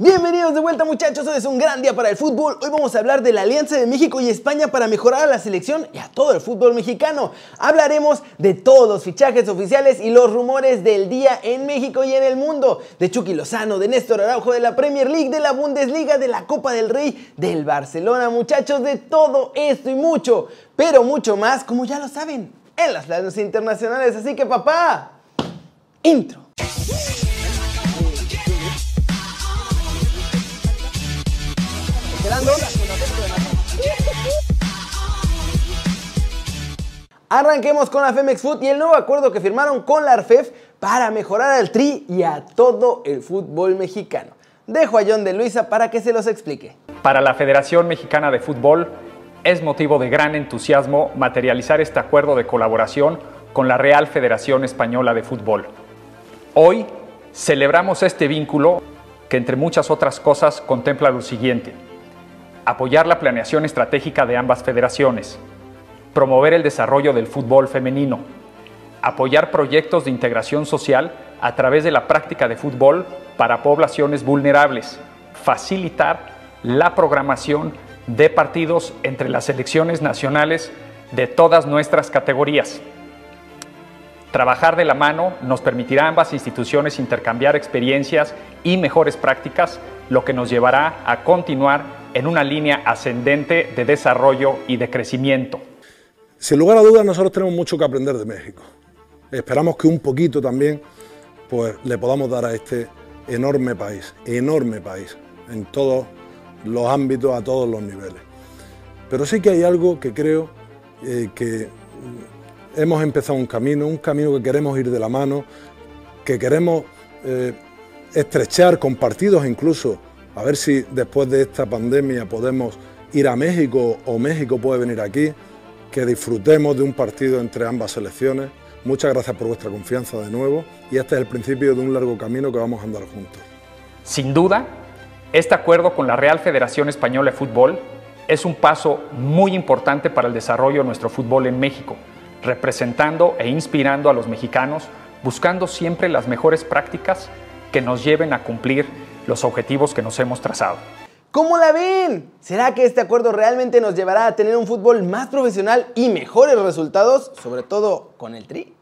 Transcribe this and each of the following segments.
Bienvenidos de vuelta, muchachos, hoy es un gran día para el fútbol. Hoy vamos a hablar de la alianza de México y España para mejorar a la selección y a todo el fútbol mexicano. Hablaremos de todos los fichajes oficiales y los rumores del día en México y en el mundo, de Chucky Lozano, de Néstor Araujo, de la Premier League, de la Bundesliga, de la Copa del Rey, del Barcelona, muchachos, de todo esto y mucho, pero mucho más, como ya lo saben, en las plazas internacionales. Así que, papá, intro. Arranquemos con la Femex Foot y el nuevo acuerdo que firmaron con la Arfef para mejorar al Tri y a todo el fútbol mexicano. Dejo a John de Luisa para que se los explique. Para la Federación Mexicana de Fútbol es motivo de gran entusiasmo materializar este acuerdo de colaboración con la Real Federación Española de Fútbol. Hoy celebramos este vínculo que, entre muchas otras cosas, contempla lo siguiente: apoyar la planeación estratégica de ambas federaciones, promover el desarrollo del fútbol femenino, apoyar proyectos de integración social a través de la práctica de fútbol para poblaciones vulnerables, facilitar la programación de partidos entre las selecciones nacionales de todas nuestras categorías. Trabajar de la mano nos permitirá a ambas instituciones intercambiar experiencias y mejores prácticas, lo que nos llevará a continuar en una línea ascendente de desarrollo y de crecimiento. Sin lugar a dudas, nosotros tenemos mucho que aprender de México. Esperamos que un poquito también, pues, le podamos dar a este enorme país, en todos los ámbitos, a todos los niveles. Pero sí que hay algo que creo que hemos empezado un camino que queremos ir de la mano, que queremos estrechar con partidos incluso, a ver si después de esta pandemia podemos ir a México o México puede venir aquí, que disfrutemos de un partido entre ambas selecciones. Muchas gracias por vuestra confianza de nuevo y este es el principio de un largo camino que vamos a andar juntos. Sin duda, este acuerdo con la Real Federación Española de Fútbol es un paso muy importante para el desarrollo de nuestro fútbol en México, representando e inspirando a los mexicanos, buscando siempre las mejores prácticas que nos lleven a cumplir los objetivos que nos hemos trazado. ¿Cómo la ven? ¿Será que este acuerdo realmente nos llevará a tener un fútbol más profesional y mejores resultados, sobre todo con el Tri?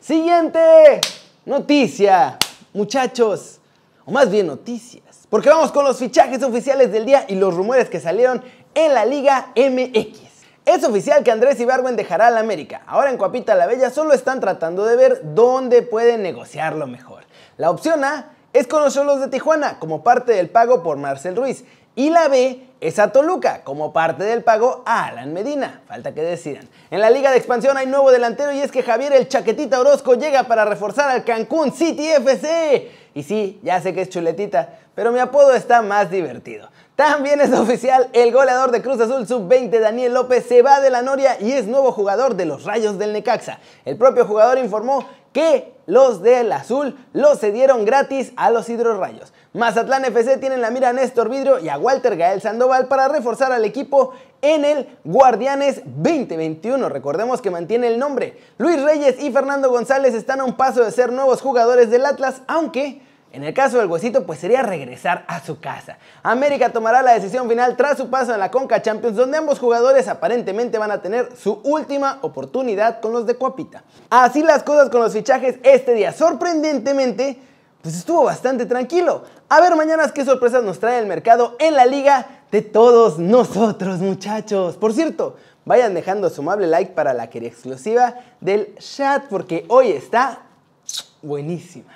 Siguiente noticia, muchachos, o más bien noticias, porque vamos con los fichajes oficiales del día y los rumores que salieron en la Liga MX. Es oficial que Andrés Ibargüen dejará al América. Ahora en Coapita la Bella solo están tratando de ver dónde pueden negociarlo mejor. La opción A es con los Cholos de Tijuana como parte del pago por Marcel Ruiz y la B es a Toluca como parte del pago a Alan Medina. Falta que decidan. En la Liga de Expansión hay nuevo delantero y es que Javier el Chaquetita Orozco llega para reforzar al Cancún City FC. Y sí, ya sé que es chuletita, pero mi apodo está más divertido. También es oficial, el goleador de Cruz Azul Sub-20, Daniel López, se va de la Noria y es nuevo jugador de los Rayos del Necaxa. El propio jugador informó que los del Azul los cedieron gratis a los Hidrorrayos. Mazatlán FC tiene en la mira a Néstor Vidrio y a Walter Gael Sandoval para reforzar al equipo en el Guardianes 2021. Recordemos que mantiene el nombre. Luis Reyes y Fernando González están a un paso de ser nuevos jugadores del Atlas, aunque en el caso del Huesito, pues sería regresar a su casa. América tomará la decisión final tras su paso en la Conca Champions, donde ambos jugadores aparentemente van a tener su última oportunidad con los de Coapita. Así las cosas con los fichajes este día. Sorprendentemente, pues estuvo bastante tranquilo. A ver mañana qué sorpresas nos trae el mercado en la liga de todos nosotros, muchachos. Por cierto, vayan dejando su amable like para la querida exclusiva del chat, porque hoy está buenísima.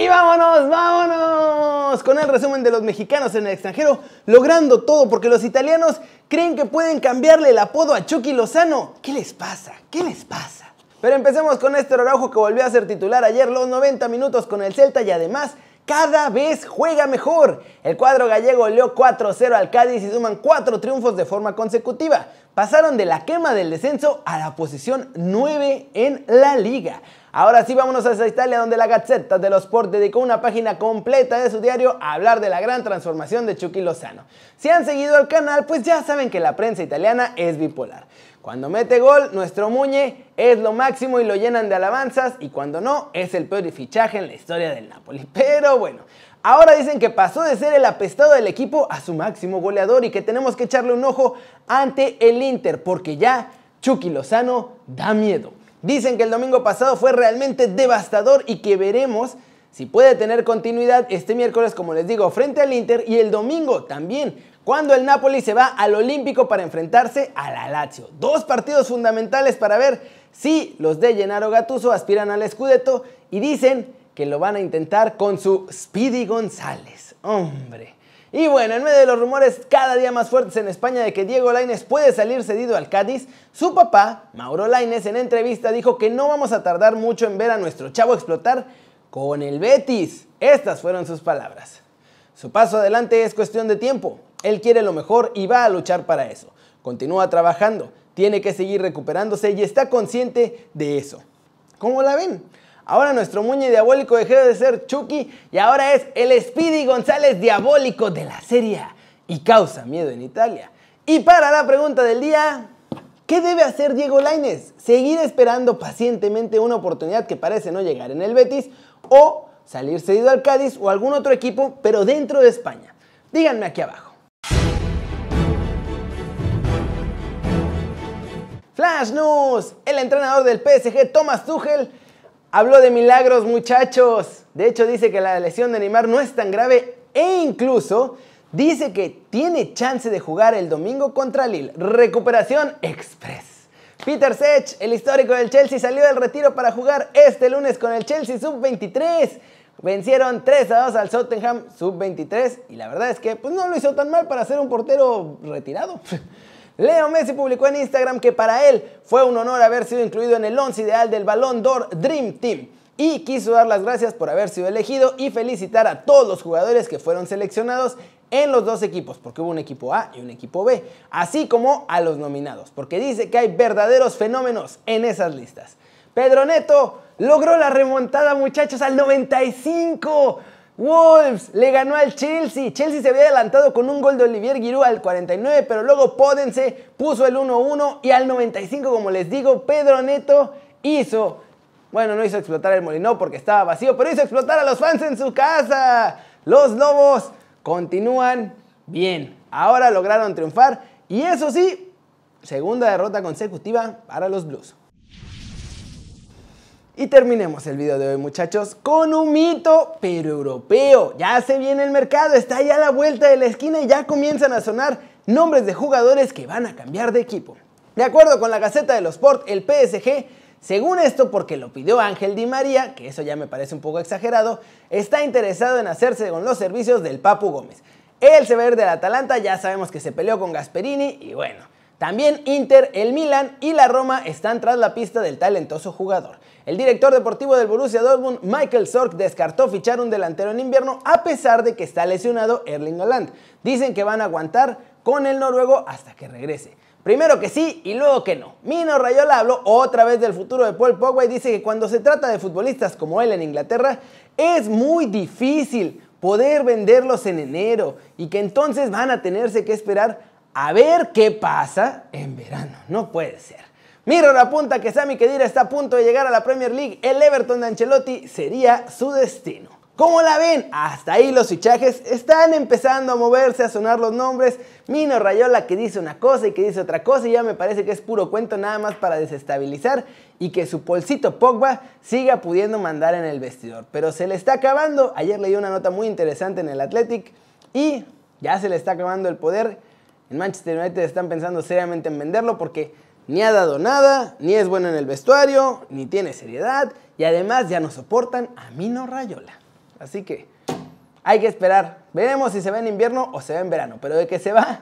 Y vámonos, vámonos con el resumen de los mexicanos en el extranjero, logrando todo porque los italianos creen que pueden cambiarle el apodo a Chucky Lozano. ¿Qué les pasa? ¿Qué les pasa? Pero empecemos con Néstor Araujo, que volvió a ser titular ayer los 90 minutos con el Celta y además cada vez juega mejor. El cuadro gallego goleó 4-0 al Cádiz y suman 4 triunfos de forma consecutiva. pasaron de la quema del descenso a la posición 9 en la liga. Ahora sí, vámonos hacia Italia, donde la Gazzetta dello Sport dedicó una página completa de su diario a hablar de la gran transformación de Chucky Lozano. Si han seguido al canal, pues ya saben que la prensa italiana es bipolar. Cuando mete gol, nuestro Muñe es lo máximo y lo llenan de alabanzas, y cuando no, es el peor fichaje en la historia del Napoli. Pero bueno, ahora dicen que pasó de ser el apestado del equipo a su máximo goleador y que tenemos que echarle un ojo ante el Inter, porque ya Chucky Lozano da miedo. Dicen que el domingo pasado fue realmente devastador y que veremos si puede tener continuidad este miércoles, como les digo, frente al Inter, y el domingo también, cuando el Napoli se va al Olímpico para enfrentarse a la Lazio. Dos partidos fundamentales para ver si los de Gennaro Gattuso aspiran al Scudetto, y dicen que lo van a intentar con su Speedy González. ¡Hombre! Y bueno, en medio de los rumores cada día más fuertes en España de que Diego Lainez puede salir cedido al Cádiz, su papá, Mauro Lainez, en entrevista dijo que no vamos a tardar mucho en ver a nuestro chavo explotar con el Betis. Estas fueron sus palabras. Su paso adelante es cuestión de tiempo. Él quiere lo mejor y va a luchar para eso. Continúa trabajando, tiene que seguir recuperándose y está consciente de eso. ¿Cómo la ven? Ahora nuestro Muñe diabólico dejó de ser Chucky y ahora es el Speedy González diabólico de la Serie A y causa miedo en Italia. Y para la pregunta del día, ¿qué debe hacer Diego Lainez? ¿Seguir esperando pacientemente una oportunidad que parece no llegar en el Betis o salir cedido al Cádiz o algún otro equipo pero dentro de España? Díganme aquí abajo. Flash News, el entrenador del PSG, Thomas Tuchel, habló de milagros, muchachos. De hecho, dice que la lesión de Neymar no es tan grave e incluso dice que tiene chance de jugar el domingo contra Lille. Recuperación express. Peter Cech, el histórico del Chelsea, salió del retiro para jugar este lunes con el Chelsea Sub-23. Vencieron 3-2 al Tottenham Sub-23 y la verdad es que pues, no lo hizo tan mal para ser un portero retirado. Leo Messi publicó en Instagram que para él fue un honor haber sido incluido en el 11 ideal del Balón d'Or Dream Team y quiso dar las gracias por haber sido elegido y felicitar a todos los jugadores que fueron seleccionados en los dos equipos, porque hubo un equipo A y un equipo B, así como a los nominados, porque dice que hay verdaderos fenómenos en esas listas. Pedro Neto logró la remontada, muchachos, al 95. Wolves le ganó al Chelsea. Chelsea se había adelantado con un gol de Olivier Giroud al 49, pero luego Podence puso el 1-1 y al 95, como les digo, Pedro Neto hizo, bueno, no hizo explotar el Molinó porque estaba vacío, pero hizo explotar a los fans en su casa. Los Lobos continúan bien. Ahora lograron triunfar y eso sí, segunda derrota consecutiva para los Blues. Y terminemos el video de hoy, muchachos, con un mito pero europeo. Ya se viene el mercado, está ya a la vuelta de la esquina y ya comienzan a sonar nombres de jugadores que van a cambiar de equipo. De acuerdo con la Gazzetta dello Sport, el PSG, según esto porque lo pidió Ángel Di María, que eso ya me parece un poco exagerado, está interesado en hacerse con los servicios del Papu Gómez. Él se va a ir del Atalanta, ya sabemos que se peleó con Gasperini y bueno. También Inter, el Milan y la Roma están tras la pista del talentoso jugador. El director deportivo del Borussia Dortmund, Michael Zorc, descartó fichar un delantero en invierno a pesar de que está lesionado Erling Haaland. Dicen que van a aguantar con el noruego hasta que regrese. Primero que sí y luego que no. Mino Raiola habló otra vez del futuro de Paul Pogba y dice que cuando se trata de futbolistas como él en Inglaterra es muy difícil poder venderlos en enero y que entonces van a tenerse que esperar a ver qué pasa en verano. No puede ser. Mirror apunta que Sami Khedira está a punto de llegar a la Premier League. El Everton de Ancelotti sería su destino. ¿Cómo la ven? Hasta ahí los fichajes. Están empezando a moverse, a sonar los nombres. Mino Raiola que dice una cosa y que dice otra cosa. Y ya me parece que es puro cuento nada más para desestabilizar y que su polsito Pogba siga pudiendo mandar en el vestidor. Pero se le está acabando. Ayer leí una nota muy interesante en el Athletic y ya se le está acabando el poder. En Manchester United están pensando seriamente en venderlo porque ni ha dado nada, ni es bueno en el vestuario, ni tiene seriedad y además ya no soportan a Mino Raiola. Así que hay que esperar. Veremos si se va en invierno o se va en verano, pero de que se va,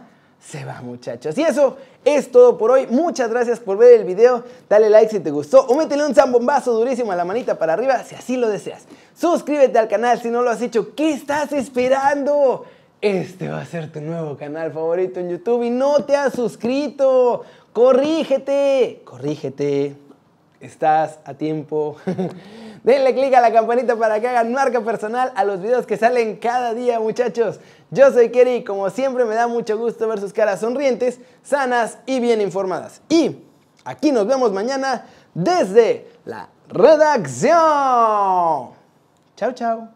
muchachos. Y eso es todo por hoy. Muchas gracias por ver el video. Dale like si te gustó o métele un zambombazo durísimo a la manita para arriba si así lo deseas. Suscríbete al canal si no lo has hecho. ¿Qué estás esperando? Este va a ser tu nuevo canal favorito en YouTube y no te has suscrito. ¡Corrígete! ¡Corrígete! Estás a tiempo. Denle click a la campanita para que hagan marca personal a los videos que salen cada día, muchachos. Yo soy Keri y como siempre me da mucho gusto ver sus caras sonrientes, sanas y bien informadas. Y aquí nos vemos mañana desde la redacción. Chao, chao.